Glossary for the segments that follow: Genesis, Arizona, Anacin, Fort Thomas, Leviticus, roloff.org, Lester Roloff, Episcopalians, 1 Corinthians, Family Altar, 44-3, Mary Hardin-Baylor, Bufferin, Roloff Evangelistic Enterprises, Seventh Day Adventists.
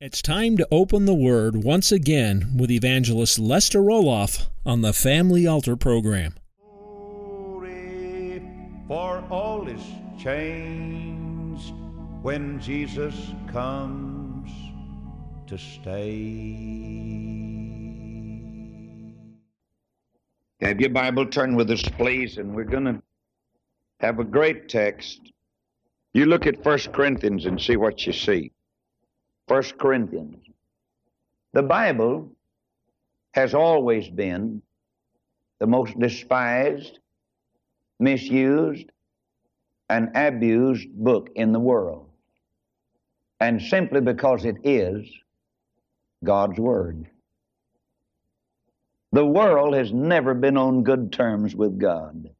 It's time to open the Word once again with evangelist Lester Roloff on the Family Altar program. Glory, for all is changed when Jesus comes to stay. Have your Bible, turn with us, please, and we're going to have a great text. You look at 1 Corinthians and see what you see. 1 Corinthians. The Bible has always been the most despised, misused, and abused book in the world. And simply because it is God's Word. The world has never been on good terms with God.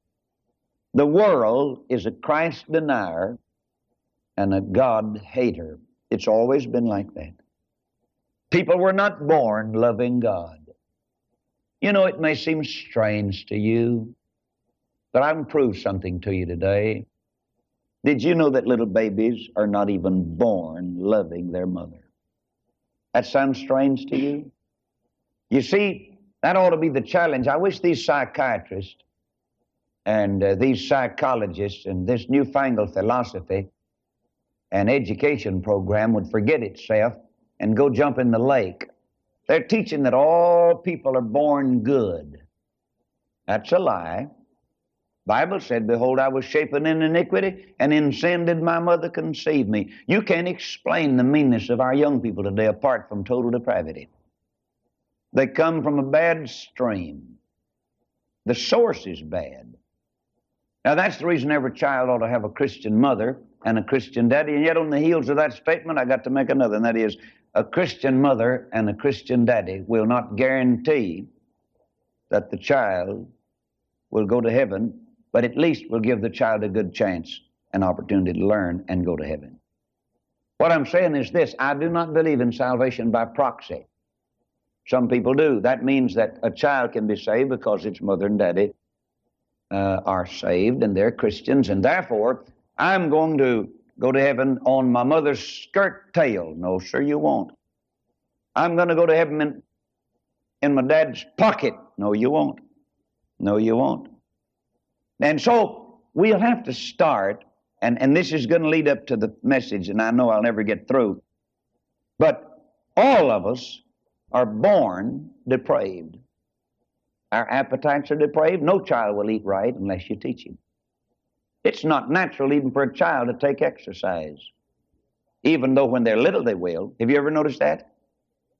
The world is a Christ denier and a God hater. It's always been like that. People were not born loving God. You know, it may seem strange to you, but I can prove something to you today. Did you know that little babies are not even born loving their mother? That sounds strange to you? You see, that ought to be the challenge. I wish these psychiatrists and these psychologists and this newfangled philosophy and education program would forget itself and go jump in the lake. They're teaching that all people are born good. That's a lie. Bible said, behold, I was shapen in iniquity, and in sin did my mother conceive me. You can't explain the meanness of our young people today apart from total depravity. They come from a bad stream. The source is bad. Now, that's the reason every child ought to have a Christian mother and a Christian daddy. And yet on the heels of that statement, I got to make another, and that is a Christian mother and a Christian daddy will not guarantee that the child will go to heaven, but at least will give the child a good chance, an opportunity to learn and go to heaven. What I'm saying is this: I do not believe in salvation by proxy. Some people do. That means that a child can be saved because its mother and daddy are saved and they're Christians, and therefore I'm going to go to heaven on my mother's skirt tail. No, sir, you won't. I'm going to go to heaven in my dad's pocket. No, you won't. No, you won't. And so we'll have to start, and this is going to lead up to the message, and I know I'll never get through, but all of us are born depraved. Our appetites are depraved. No child will eat right unless you teach him. It's not natural even for a child to take exercise, even though when they're little they will. Have you ever noticed that?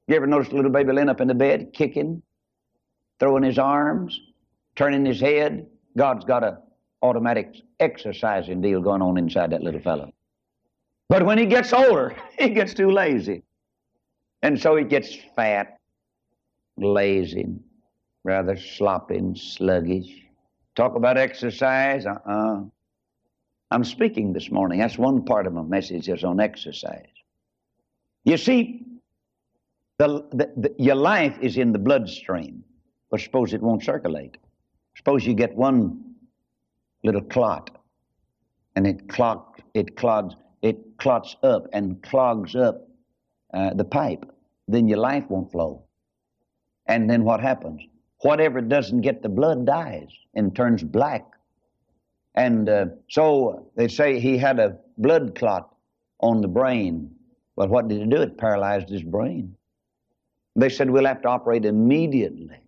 You ever noticed a little baby laying up in the bed, kicking, throwing his arms, turning his head? God's got an automatic exercising deal going on inside that little fellow. But when he gets older, he gets too lazy. And so he gets fat, lazy, rather sloppy and sluggish. Talk about exercise? Uh-uh. I'm speaking this morning. That's one part of my message is on exercise. You see, your life is in the bloodstream, but suppose it won't circulate. Suppose you get one little clot, and it clots up and clogs up the pipe. Then your life won't flow. And then what happens? Whatever doesn't get the blood dies and turns black. And so they say he had a blood clot on the brain. Well, what did it do? It paralyzed his brain. They said, we'll have to operate immediately.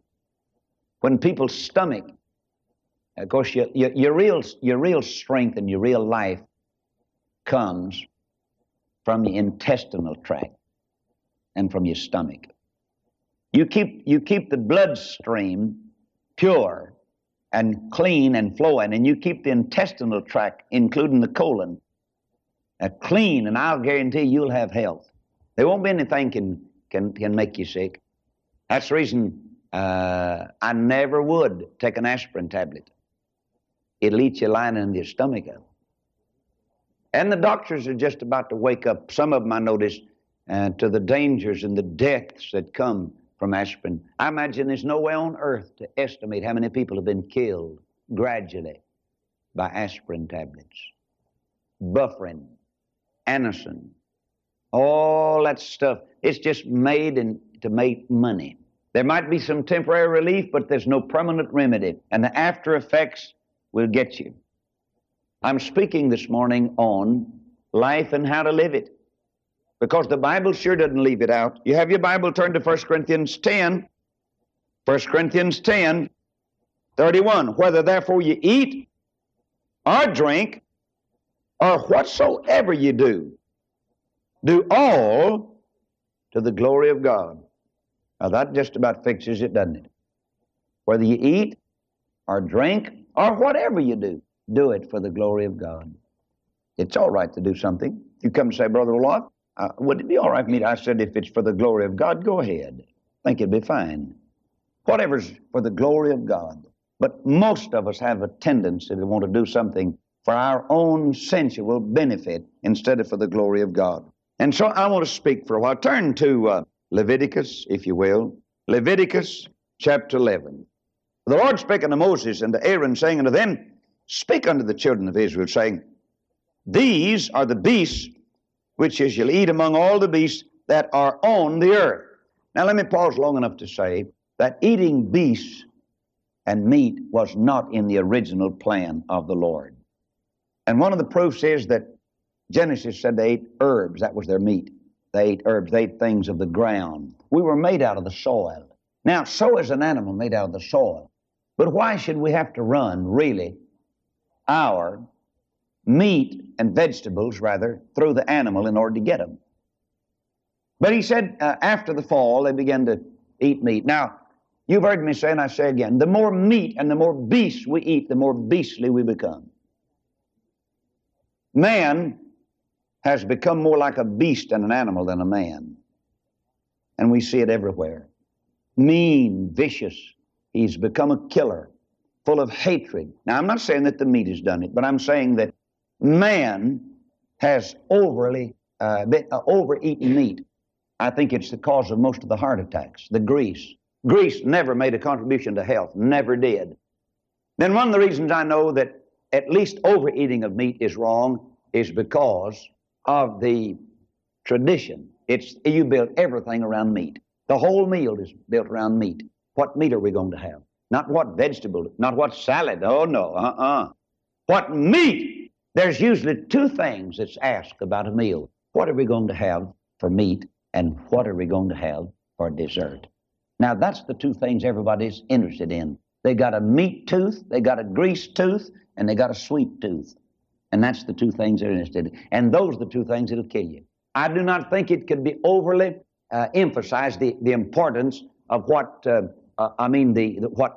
When people's stomach, of course, your real strength and your real life comes from the intestinal tract and from your stomach. You keep the bloodstream pure and clean and flowing, and you keep the intestinal tract, including the colon, clean, and I'll guarantee you'll have health. There won't be anything can make you sick. That's the reason I never would take an aspirin tablet. It'll eat you lining your stomach up. And the doctors are just about to wake up, some of them I noticed, to the dangers and the deaths that come from aspirin. I imagine there's no way on earth to estimate how many people have been killed gradually by aspirin tablets. Bufferin, Anacin, all that stuff. It's just made to make money. There might be some temporary relief, but there's no permanent remedy. And the after effects will get you. I'm speaking this morning on life and how to live it, because the Bible sure doesn't leave it out. You have your Bible, turned to 1 Corinthians 10. 1 Corinthians 10, 31. Whether therefore you eat or drink or whatsoever you do, do all to the glory of God. Now that just about fixes it, doesn't it? Whether you eat or drink or whatever you do, do it for the glory of God. It's all right to do something. You come and say, Brother Roloff, would it be all right for me? I said, if it's for the glory of God, go ahead. I think it'd be fine. Whatever's for the glory of God. But most of us have a tendency to want to do something for our own sensual benefit instead of for the glory of God. And so I want to speak for a while. Turn to Leviticus, if you will. Leviticus chapter 11. The Lord spake unto Moses and to Aaron, saying unto them, Speak unto the children of Israel, saying, These are the beasts which ye shall eat among all the beasts that are on the earth. Now let me pause long enough to say that eating beasts and meat was not in the original plan of the Lord. And one of the proofs is that Genesis said they ate herbs. That was their meat. They ate herbs. They ate things of the ground. We were made out of the soil. Now, so is an animal made out of the soil. But why should we have to run, really, our meat and vegetables, rather, through the animal in order to get them? But he said, after the fall, they began to eat meat. Now, you've heard me say, and I say again, the more meat and the more beasts we eat, the more beastly we become. Man has become more like a beast and an animal than a man. And we see it everywhere. Mean, vicious. He's become a killer, full of hatred. Now, I'm not saying that the meat has done it, but I'm saying that man has overeaten meat. I think it's the cause of most of the heart attacks, the grease. Grease never made a contribution to health, never did. Then one of the reasons I know that at least overeating of meat is wrong is because of the tradition. You build everything around meat. The whole meal is built around meat. What meat are we going to have? Not what vegetable, not what salad. Oh, no, What meat? There's usually two things that's asked about a meal. What are we going to have for meat, and what are we going to have for dessert? Now, that's the two things everybody's interested in. They got a meat tooth, they got a grease tooth, and they got a sweet tooth. And that's the two things they're interested in. And those are the two things that'll kill you. I do not think it could be overly emphasized the importance of what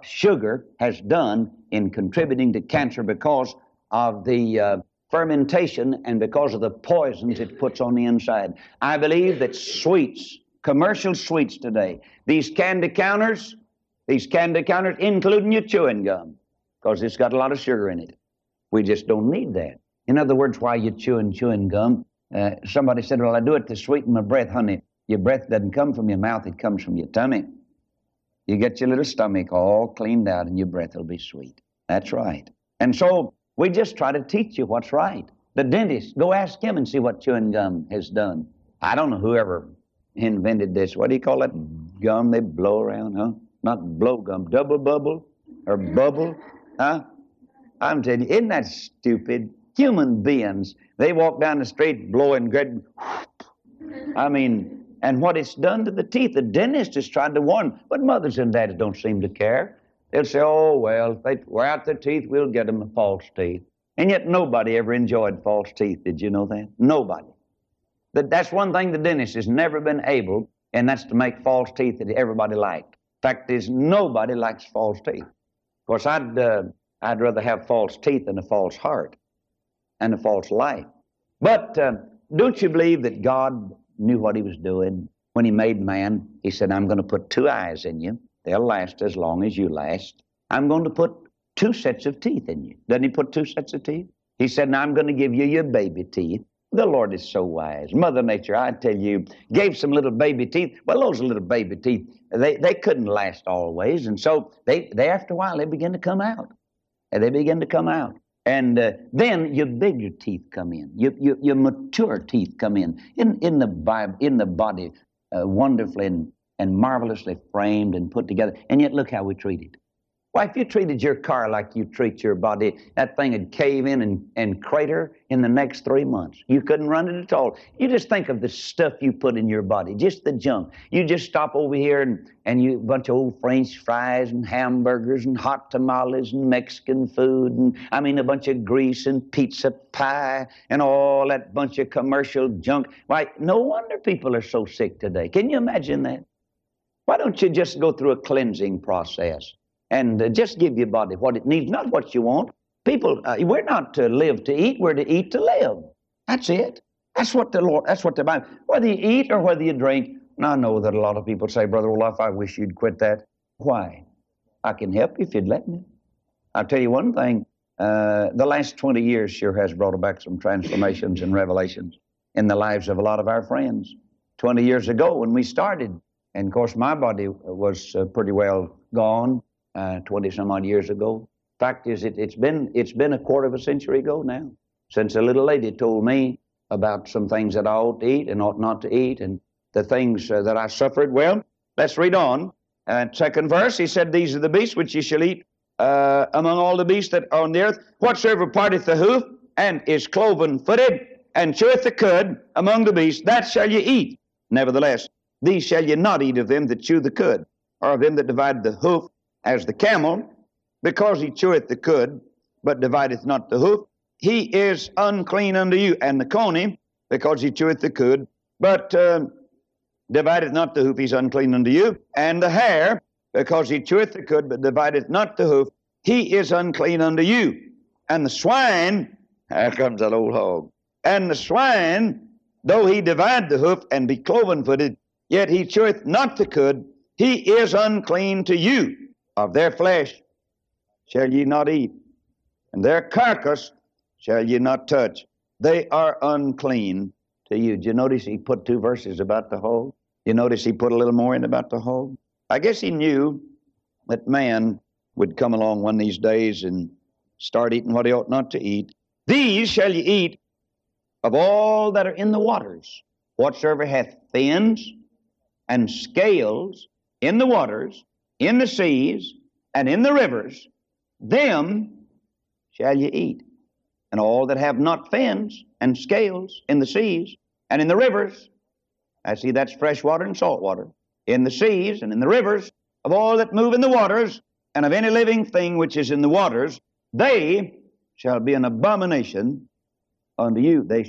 sugar has done in contributing to cancer because of the fermentation and because of the poisons it puts on the inside. I believe that sweets, commercial sweets today, these candy counters, including your chewing gum, because it's got a lot of sugar in it. We just don't need that. In other words, while you're chewing gum, somebody said, well, I do it to sweeten my breath, honey. Your breath doesn't come from your mouth, it comes from your tummy. You get your little stomach all cleaned out and your breath will be sweet. That's right. And so we just try to teach you what's right. The dentist, go ask him and see what chewing gum has done. I don't know whoever invented this. What do you call that gum they blow around, huh? Not blow gum, double bubble or bubble, huh? I'm telling you, isn't that stupid? Human beings, they walk down the street blowing good. I mean, and what it's done to the teeth, the dentist has tried to warn, but mothers and dads don't seem to care. They'll say, oh, well, if they wear out their teeth, we'll get them false teeth. And yet nobody ever enjoyed false teeth. Did you know that? Nobody. That's one thing the dentist has never been able, and that's to make false teeth that everybody liked. Fact is, nobody likes false teeth. Of course, I'd rather have false teeth than a false heart and a false life. But don't you believe that God knew what he was doing? When he made man, he said, I'm going to put two eyes in you. They'll last as long as you last. I'm going to put two sets of teeth in you. Doesn't he put two sets of teeth? He said, now I'm going to give you your baby teeth. The Lord is so wise. Mother Nature, I tell you, gave some little baby teeth. Well, those little baby teeth, they couldn't last always. And so they after a while, they begin to come out. And they begin to come out. And then your bigger teeth come in. Your mature teeth come in. In the Bible, in the body, wonderfully and marvelously framed and put together. And yet look how we treat it. Why, if you treated your car like you treat your body, that thing would cave in and crater in the next 3 months. You couldn't run it at all. You just think of the stuff you put in your body, just the junk. You just stop over here and you bunch of old French fries and hamburgers and hot tamales and Mexican food and, I mean, a bunch of grease and pizza pie and all that bunch of commercial junk. Why, no wonder people are so sick today. Can you imagine that? Why don't you just go through a cleansing process? And just give your body what it needs, not what you want. People, we're not to live to eat, we're to eat to live. That's it. That's what the Lord, that's what the Bible, whether you eat or whether you drink. And I know that a lot of people say, Brother Roloff, I wish you'd quit that. Why? I can help you if you'd let me. I'll tell you one thing, the last 20 years sure has brought about some transformations and revelations in the lives of a lot of our friends. 20 years ago when we started, and of course my body was pretty well gone, 20-some-odd years ago. Fact is, it's been a quarter of a century ago now since a little lady told me about some things that I ought to eat and ought not to eat and the things that I suffered. Well, let's read on. Second verse, he said, these are the beasts which ye shall eat among all the beasts that are on the earth. Whatsoever parteth the hoof and is cloven-footed and cheweth the cud among the beasts, that shall ye eat. Nevertheless, these shall ye not eat of them that chew the cud or of them that divide the hoof, as the camel, because he cheweth the cud, but divideth not the hoof, he is unclean unto you. And the coney, because he cheweth the cud, but divideth not the hoof, he's unclean unto you. And the hare, because he cheweth the cud, but divideth not the hoof, he is unclean unto you. And the swine, there comes that old hog, and the swine, though he divide the hoof and be cloven-footed, yet he cheweth not the cud, he is unclean to you. Of their flesh shall ye not eat, and their carcass shall ye not touch. They are unclean to you. Did you notice he put two verses about the hog? You notice he put a little more in about the hog? I guess he knew that man would come along one of these days and start eating what he ought not to eat. These shall ye eat of all that are in the waters. Whatsoever hath fins and scales in the waters, in the seas, and in the rivers, them shall ye eat. And all that have not fins and scales in the seas and in the rivers, I see that's fresh water and salt water, in the seas and in the rivers, of all that move in the waters, and of any living thing which is in the waters, they shall be an abomination unto you. They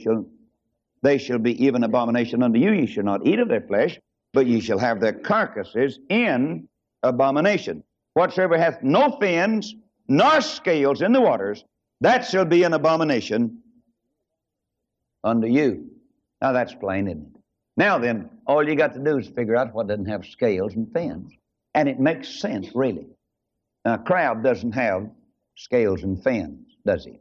shall be even abomination unto you. Ye shall not eat of their flesh, but ye shall have their carcasses in abomination. Whatsoever hath no fins nor scales in the waters, that shall be an abomination unto you. Now that's plain, isn't it? Now then, all you got to do is figure out what doesn't have scales and fins. And it makes sense, really. Now, a crab doesn't have scales and fins, does he?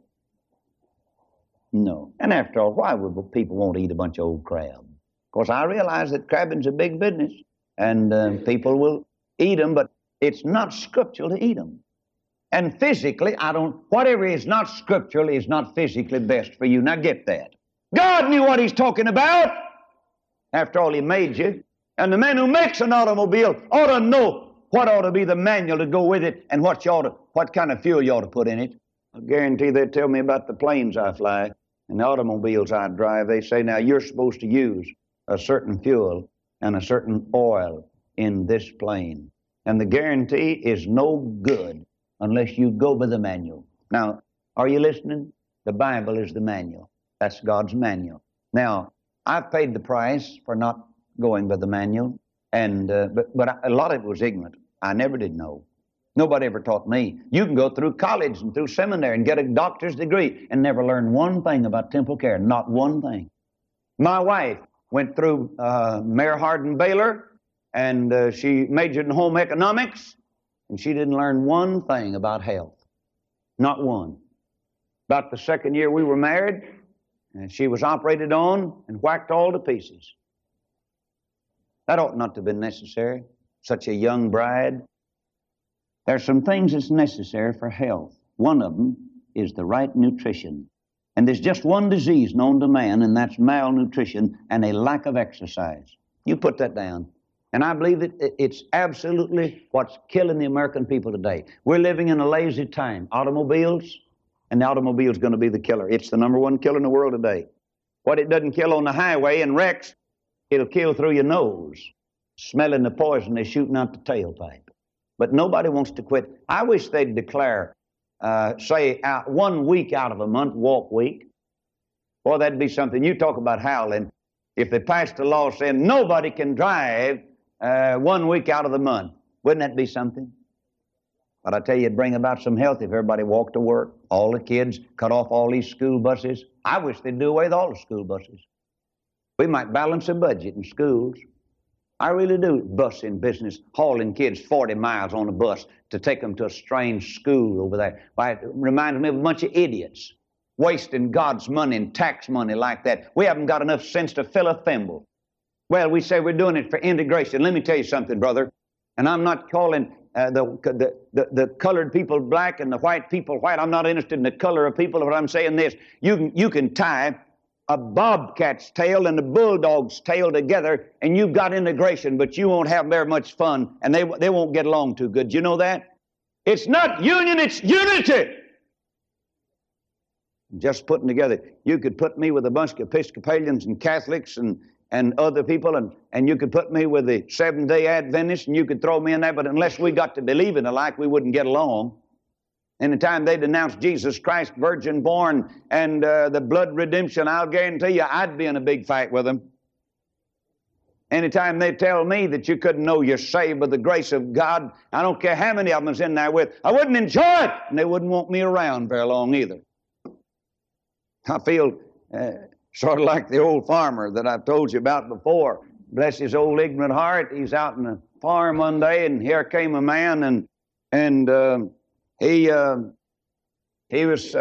No. And after all, why would people want to eat a bunch of old crab? Of course, I realize that crabbing's a big business, and people will eat them, but it's not scriptural to eat them. And physically, whatever is not scriptural is not physically best for you. Now get that. God knew what he's talking about. After all, he made you. And the man who makes an automobile ought to know what ought to be the manual to go with it and what kind of fuel you ought to put in it. I guarantee they tell me about the planes I fly and the automobiles I drive. They say, now you're supposed to use a certain fuel and a certain oil in this plane. And the guarantee is no good unless you go by the manual. Now, are you listening? The Bible is the manual. That's God's manual. Now, I've paid the price for not going by the manual, and but a lot of it was ignorant. I never did know. Nobody ever taught me. You can go through college and through seminary and get a doctor's degree and never learn one thing about temple care, not one thing. My wife went through Mary Hardin-Baylor, and she majored in home economics, and she didn't learn one thing about health. Not one. About the second year we were married, and she was operated on and whacked all to pieces. That ought not to have been necessary, such a young bride. There's some things that's necessary for health. One of them is the right nutrition. And there's just one disease known to man, and that's malnutrition and a lack of exercise. You put that down. And I believe it's absolutely what's killing the American people today. We're living in a lazy time. Automobiles, and the automobile's going to be the killer. It's the number one killer in the world today. What it doesn't kill on the highway and wrecks, it'll kill through your nose. Smelling the poison, they're shooting out the tailpipe. But nobody wants to quit. I wish they'd declare, say, 1 week out of a month, walk week. Boy, that'd be something. You talk about howling. If they passed a law saying nobody can drive 1 week out of the month, wouldn't that be something? But I tell you, it'd bring about some health if everybody walked to work, all the kids, cut off all these school buses. I wish they'd do away with all the school buses. We might balance a budget in schools. I really do. Busing business, hauling kids 40 miles on a bus to take them to a strange school over there. Why, it reminds me of a bunch of idiots wasting God's money and tax money like that. We haven't got enough sense to fill a thimble. Well, we say we're doing it for integration. Let me tell you something, brother. And I'm not calling the colored people black and the white people white. I'm not interested in the color of people, but I'm saying this. You can tie a bobcat's tail and a bulldog's tail together, and you've got integration, but you won't have very much fun, and they won't get along too good. You know that? It's not union, it's unity. Just putting together. You could put me with a bunch of Episcopalians and Catholics and other people, and you could put me with the Seventh Day Adventists, and you could throw me in there, but unless we got to believe in alike, we wouldn't get along. And the time they denounced Jesus Christ, virgin born, and the blood redemption, I'll guarantee you I'd be in a big fight with them. Anytime they tell me that you couldn't know you're saved by the grace of God, I don't care how many of them is in there with, I wouldn't enjoy it, and they wouldn't want me around very long either. I feel sort of like the old farmer that I've told you about before. Bless his old ignorant heart. He's out in a farm one day, and here came a man, and he was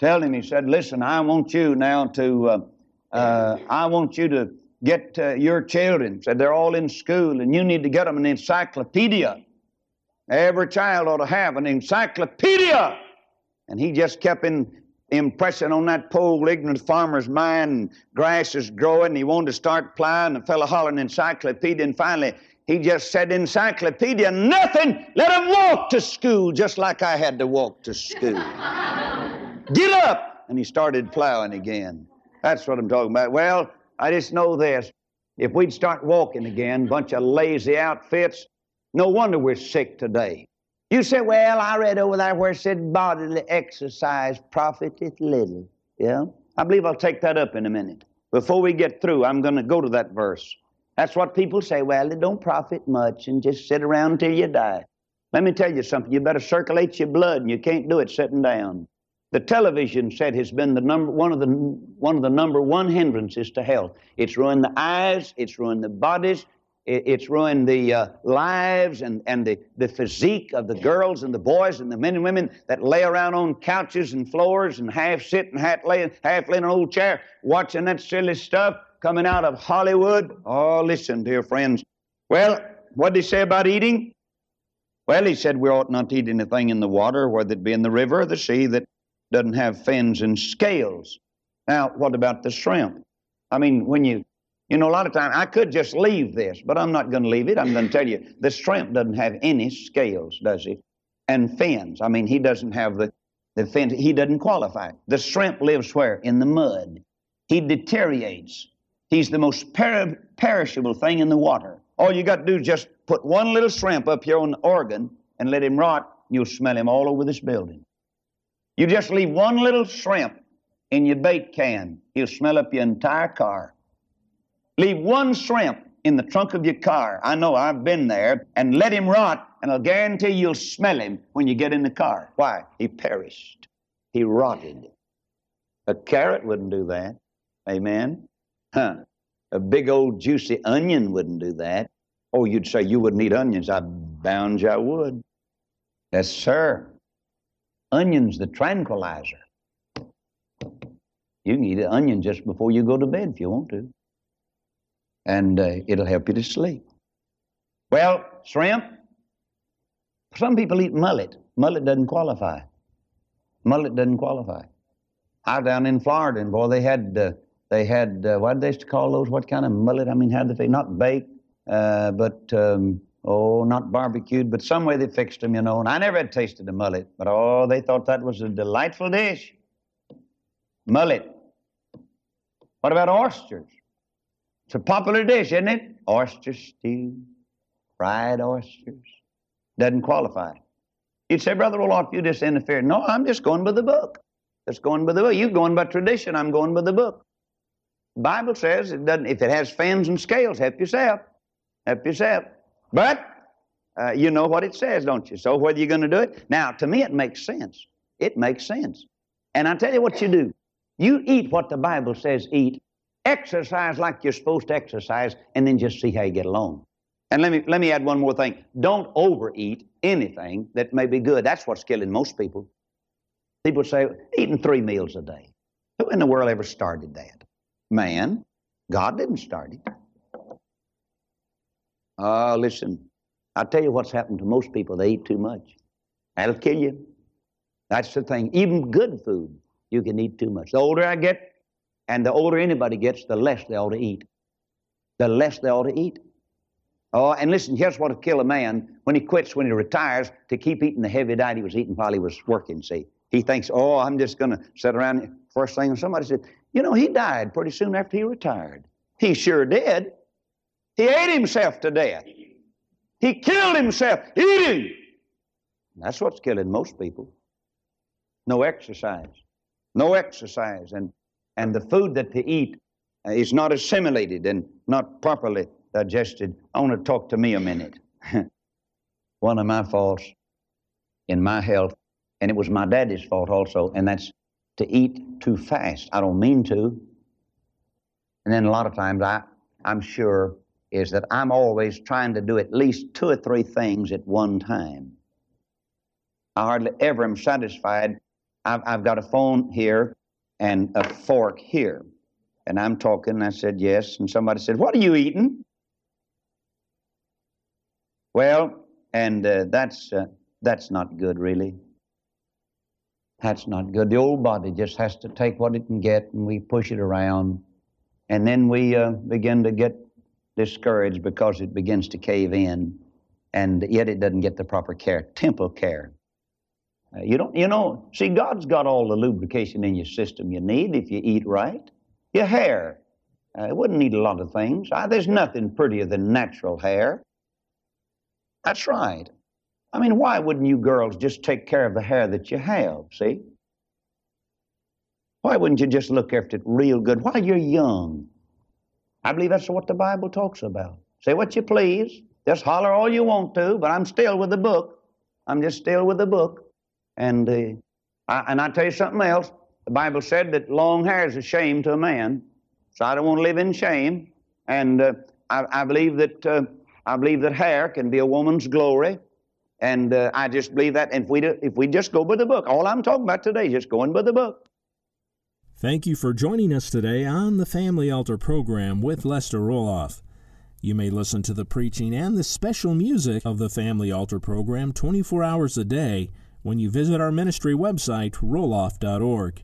telling him. He said, "Listen, I want you now to get your children." He said, "They're all in school, and you need to get them an encyclopedia. Every child ought to have an encyclopedia." And he just kept impression on that poor old ignorant farmer's mind. Grass is growing, and he wanted to start plowing. The fellow hollering encyclopedia, and finally he just said, "Encyclopedia, nothing. Let him walk to school, just like I had to walk to school. Get up!" And he started plowing again. That's what I'm talking about. Well, I just know this: if we'd start walking again, bunch of lazy outfits. No wonder we're sick today. You say, "Well, I read over there where it said bodily exercise profiteth little." Yeah? I believe I'll take that up in a minute. Before we get through, I'm going to go to that verse. That's what people say. "Well, it don't profit much and just sit around till you die." Let me tell you something. You better circulate your blood, and you can't do it sitting down. The television set has been the number one hindrances to health. It's ruined the eyes. It's ruined the bodies. It's ruined the lives and the physique of the girls and the boys and the men and women that lay around on couches and floors and half sit and half lay in an old chair watching that silly stuff coming out of Hollywood. Oh, listen, dear friends. Well, what did he say about eating? Well, he said we ought not to eat anything in the water, whether it be in the river or the sea, that doesn't have fins and scales. Now, what about the shrimp? I mean, when you know, a lot of times, I could just leave this, but I'm not going to leave it. I'm going to tell you, the shrimp doesn't have any scales, does he? And fins. I mean, he doesn't have the fins. He doesn't qualify. The shrimp lives where? In the mud. He deteriorates. He's the most perishable thing in the water. All you got to do is just put one little shrimp up here on the Oregon and let him rot. You'll smell him all over this building. You just leave one little shrimp in your bait can. He'll smell up your entire car. Leave one shrimp in the trunk of your car. I know, I've been there. And let him rot, and I'll guarantee you'll smell him when you get in the car. Why? He perished. He rotted. A carrot wouldn't do that. Amen? Huh. A big old juicy onion wouldn't do that. Oh, you'd say you wouldn't eat onions. I bound you I would. Yes, sir. Onion's the tranquilizer. You can eat an onion just before you go to bed if you want to. And it'll help you to sleep. Well, shrimp. Some people eat mullet. Mullet doesn't qualify. Mullet doesn't qualify. I was down in Florida, and boy, they had what did they used to call those? What kind of mullet? I mean, how did they not baked, not barbecued, but some way they fixed them, you know. And I never had tasted a mullet, but oh, they thought that was a delightful dish. Mullet. What about oysters? It's a popular dish, isn't it? Oyster stew, fried oysters. Doesn't qualify. You'd say, Brother Roloff, you just interfered. No, I'm just going by the book. Just going by the book. You're going by tradition. I'm going by the book. The Bible says it doesn't. If it has fins and scales, help yourself. Help yourself. But you know what it says, don't you? So whether you're going to do it. Now, to me, it makes sense. It makes sense. And I tell you what you do. You eat what the Bible says eat. Exercise like you're supposed to exercise, and then just see how you get along. And let me add one more thing. Don't overeat anything that may be good. That's what's killing most people. People say, eating 3 meals a day. Who in the world ever started that? Man. God didn't start it. Oh, listen. I'll tell you what's happened to most people. They eat too much. That'll kill you. That's the thing. Even good food, you can eat too much. The older I get, and the older anybody gets, the less they ought to eat. The less they ought to eat. Oh, and listen, here's what'll kill a man when he quits, when he retires, to keep eating the heavy diet he was eating while he was working, see. He thinks, oh, I'm just going to sit around. First thing, somebody said, you know, he died pretty soon after he retired. He sure did. He ate himself to death. He killed himself eating. That's what's killing most people. No exercise. No exercise. And the food that they eat is not assimilated and not properly digested. I want to talk to me a minute. One of my faults in my health, and it was my daddy's fault also, and that's to eat too fast. I don't mean to. And then a lot of times, I'm sure, is that I'm always trying to do at least 2 or 3 things at one time. I hardly ever am satisfied. I've got a phone here and a fork here. And I'm talking, and I said, yes. And somebody said, what are you eating? Well, and that's not good, really. That's not good. The old body just has to take what it can get, and we push it around. And then we begin to get discouraged because it begins to cave in, and yet it doesn't get the proper care, temple care. See, God's got all the lubrication in your system you need if you eat right. Your hair, it wouldn't need a lot of things. There's nothing prettier than natural hair. That's right. I mean, why wouldn't you girls just take care of the hair that you have, see? Why wouldn't you just look after it real good while you're young? I believe that's what the Bible talks about. Say what you please. Just holler all you want to, but I'm still with the book. I'm just still with the book. And I tell you something else. The Bible said that long hair is a shame to a man, so I don't want to live in shame. And I believe that hair can be a woman's glory, and I just believe that. And if we just go by the book, all I'm talking about today is just going by the book. Thank you for joining us today on the Family Altar program with Lester Roloff. You may listen to the preaching and the special music of the Family Altar program 24 hours a day when you visit our ministry website, roloff.org.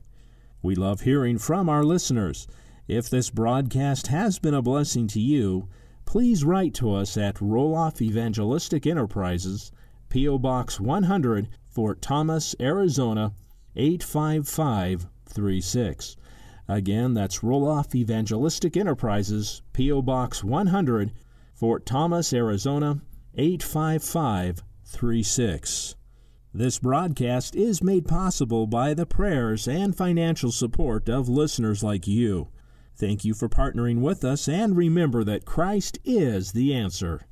We love hearing from our listeners. If this broadcast has been a blessing to you, please write to us at Roloff Evangelistic Enterprises, P.O. Box 100, Fort Thomas, Arizona, 85536. Again, that's Roloff Evangelistic Enterprises, P.O. Box 100, Fort Thomas, Arizona, 85536. This broadcast is made possible by the prayers and financial support of listeners like you. Thank you for partnering with us, and remember that Christ is the answer.